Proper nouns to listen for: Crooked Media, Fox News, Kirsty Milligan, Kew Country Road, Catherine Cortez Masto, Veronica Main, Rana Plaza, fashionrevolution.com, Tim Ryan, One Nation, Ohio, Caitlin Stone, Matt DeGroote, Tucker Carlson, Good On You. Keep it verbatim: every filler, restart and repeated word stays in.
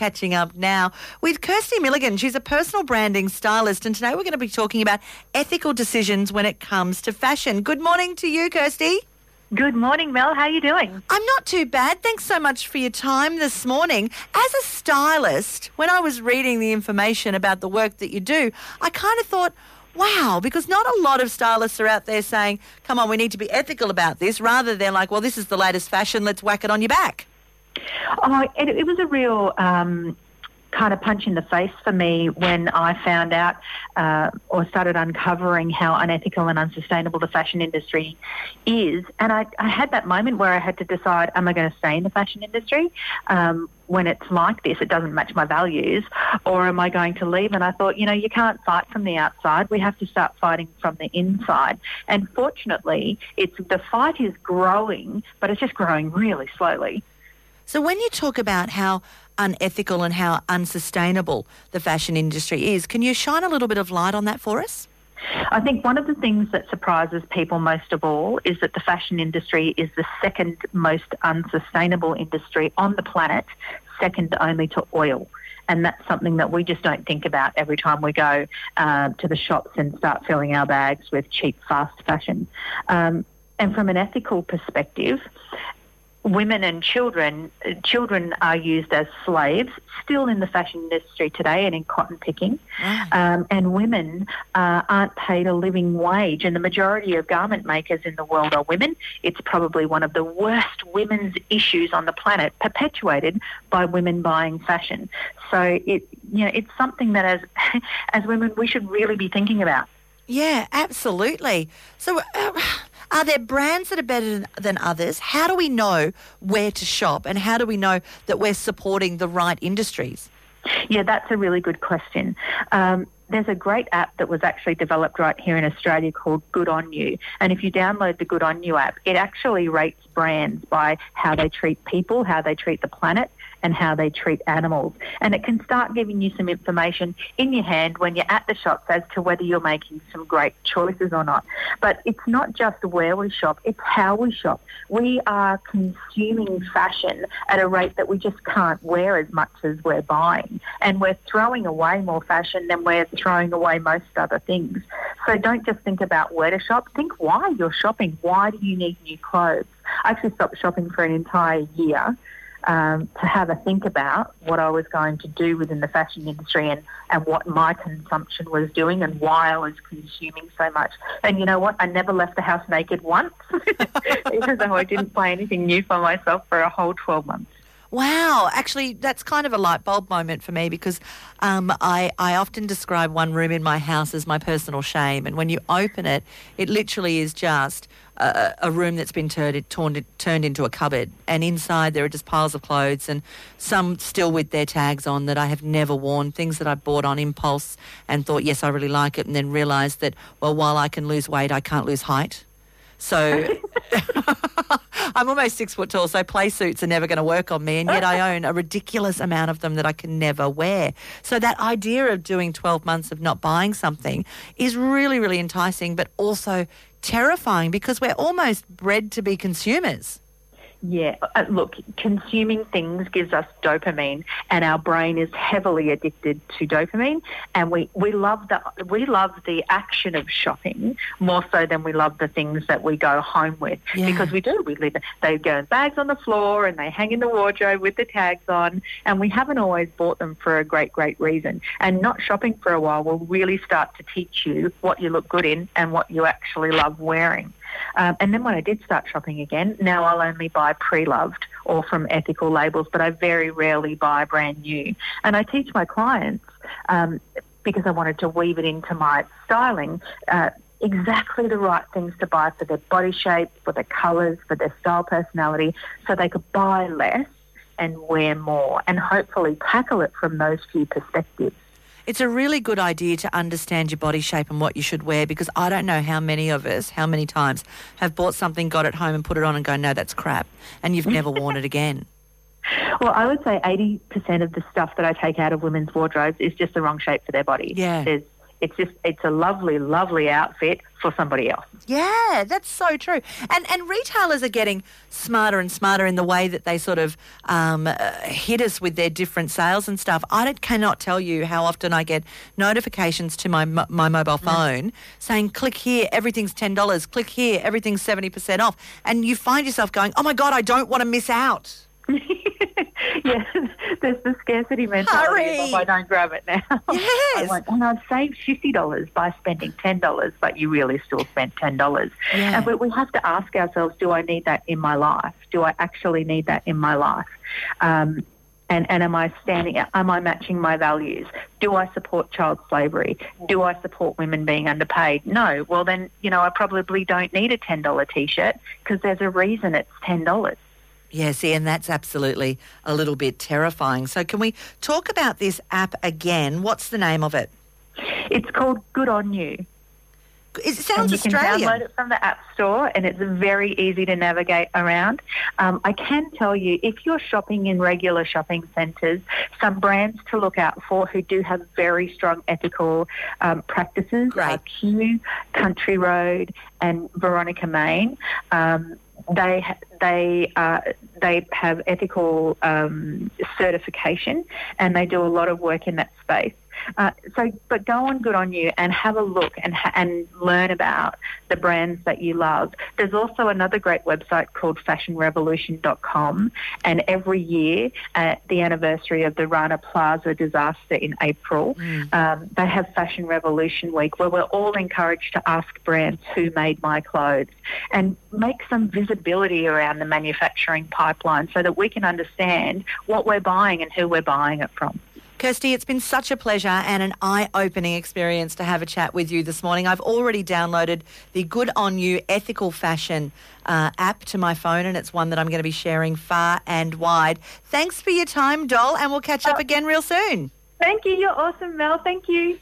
catching up now with Kirsty Milligan. She's a personal branding stylist, and today we're going to be talking about ethical decisions when it comes to fashion. Good morning to you, Kirsty. Good morning, Mel. How are you doing? I'm not too bad. Thanks so much for your time this morning. As a stylist, when I was reading the information about the work that you do, I kind of thought, wow, because not a lot of stylists are out there saying, come on, we need to be ethical about this. Rather, they're like, well, this is the latest fashion, let's whack it on your back. Oh, it, it was a real um, kind of punch in the face for me when I found out uh, or started uncovering how unethical and unsustainable the fashion industry is. And I, I had that moment where I had to decide, am I going to stay in the fashion industry? Um when it's like this, it doesn't match my values, or am I going to leave? And I thought, you know, you can't fight from the outside. We have to start fighting from the inside. And fortunately, it's the fight is growing, but it's just growing really slowly. So when you talk about how unethical and how unsustainable the fashion industry is, can you shine a little bit of light on that for us? I think one of the things that surprises people most of all is that the fashion industry is the second most unsustainable industry on the planet, second only to oil. And that's something that we just don't think about every time we go uh, to the shops and start filling our bags with cheap, fast fashion. Um, and from an ethical perspective, women and children, children are used as slaves still in the fashion industry today and in cotton picking. Wow. Um, and women uh, aren't paid a living wage. And the majority of garment makers in the world are women. It's probably one of the worst women's issues on the planet, perpetuated by women buying fashion. So it, you know, it's something that as as women we should really be thinking about. Yeah, absolutely. So. Uh... Are there brands that are better than others? How do we know where to shop, and how do we know that we're supporting the right industries? Yeah, that's a really good question. Um, there's a great app that was actually developed right here in Australia called Good On You. And if you download the Good On You app, it actually rates brands by how they treat people, how they treat the planet, and how they treat animals. And it can start giving you some information in your hand when you're at the shops as to whether you're making some great choices or not. But it's not just where we shop, it's how we shop. We are consuming fashion at a rate that we just can't wear as much as we're buying. And we're throwing away more fashion than we're throwing away most other things. So don't just think about where to shop, think why you're shopping. Why do you need new clothes? I actually stopped shopping for an entire year Um, to have a think about what I was going to do within the fashion industry, and, and what my consumption was doing and why I was consuming so much. And you know what? I never left the house naked once, even though I didn't buy anything new for myself for a whole twelve months. Wow. Actually, that's kind of a light bulb moment for me, because um, I, I often describe one room in my house as my personal shame. And when you open it, it literally is just A, a room that's been turned, torn, turned into a cupboard, and inside there are just piles of clothes, and some still with their tags on that I have never worn, things that I bought on impulse and thought, yes, I really like it, and then realised that, well, while I can lose weight, I can't lose height. So I'm almost six foot tall, so play suits are never going to work on me, and yet I own a ridiculous amount of them that I can never wear. So that idea of doing twelve months of not buying something is really, really enticing, but also terrifying, because we're almost bred to be consumers. Yeah, uh, look, consuming things gives us dopamine, and our brain is heavily addicted to dopamine, and we, we love the we love the action of shopping more so than we love the things that we go home with. Yeah. Because we do. We live they go in bags on the floor, and they hang in the wardrobe with the tags on, and we haven't always bought them for a great, great reason. And not shopping for a while will really start to teach you what you look good in and what you actually love wearing. Um, and then when I did start shopping again, now I'll only buy pre-loved or from ethical labels, but I very rarely buy brand new. And I teach my clients, um, because I wanted to weave it into my styling, uh, exactly the right things to buy for their body shape, for their colours, for their style personality, so they could buy less and wear more, and hopefully tackle it from those few perspectives. It's a really good idea to understand your body shape and what you should wear, because I don't know how many of us, how many times, have bought something, got it home and put it on and go, no, that's crap, and you've never worn it again. Well, I would say eighty percent of the stuff that I take out of women's wardrobes is just the wrong shape for their body. Yeah. There's it's just it's a lovely, lovely outfit for somebody else. Yeah, that's so true. And and retailers are getting smarter and smarter in the way that they sort of um, uh, hit us with their different sales and stuff. I cannot tell you how often I get notifications to my my mobile phone mm. saying, click here, everything's ten dollars, click here, everything's seventy percent off. And you find yourself going, oh, my God, I don't want to miss out. Yes, there's the scarcity mentality. If I don't grab it now, yes. I went, and I've saved fifty dollars by spending ten dollars, but you really still spent ten dollars. Yeah. And but we have to ask ourselves, do I need that in my life? Do I actually need that in my life? Um, and, and am I standing? Am I matching my values? Do I support child slavery? Do I support women being underpaid? No. Well, then, you know, I probably don't need a ten dollars T-shirt because there's a reason it's ten dollars. Yeah, see, and that's absolutely a little bit terrifying. So can we talk about this app again? What's the name of it? It's called Good On You. It sounds Australian. You can download it from the App Store, and it's very easy to navigate around. Um, I can tell you, if you're shopping in regular shopping centres, some brands to look out for who do have very strong ethical um, practices Great. are Kew Country Road and Veronica Main. Um, They they uh, they have ethical um, certification, and they do a lot of work in that space. Uh, so, but go on Good On You and have a look and ha- and learn about the brands that you love. There's also another great website called fashion revolution dot com, and every year at the anniversary of the Rana Plaza disaster in April, mm. um, they have Fashion Revolution Week, where we're all encouraged to ask brands who made my clothes and make some visibility around the manufacturing pipeline so that we can understand what we're buying and who we're buying it from. Kirsty, it's been such a pleasure and an eye-opening experience to have a chat with you this morning. I've already downloaded the Good On You Ethical Fashion uh, app to my phone, and it's one that I'm going to be sharing far and wide. Thanks for your time, Dol, and we'll catch up again real soon. Thank you. You're awesome, Mel. Thank you.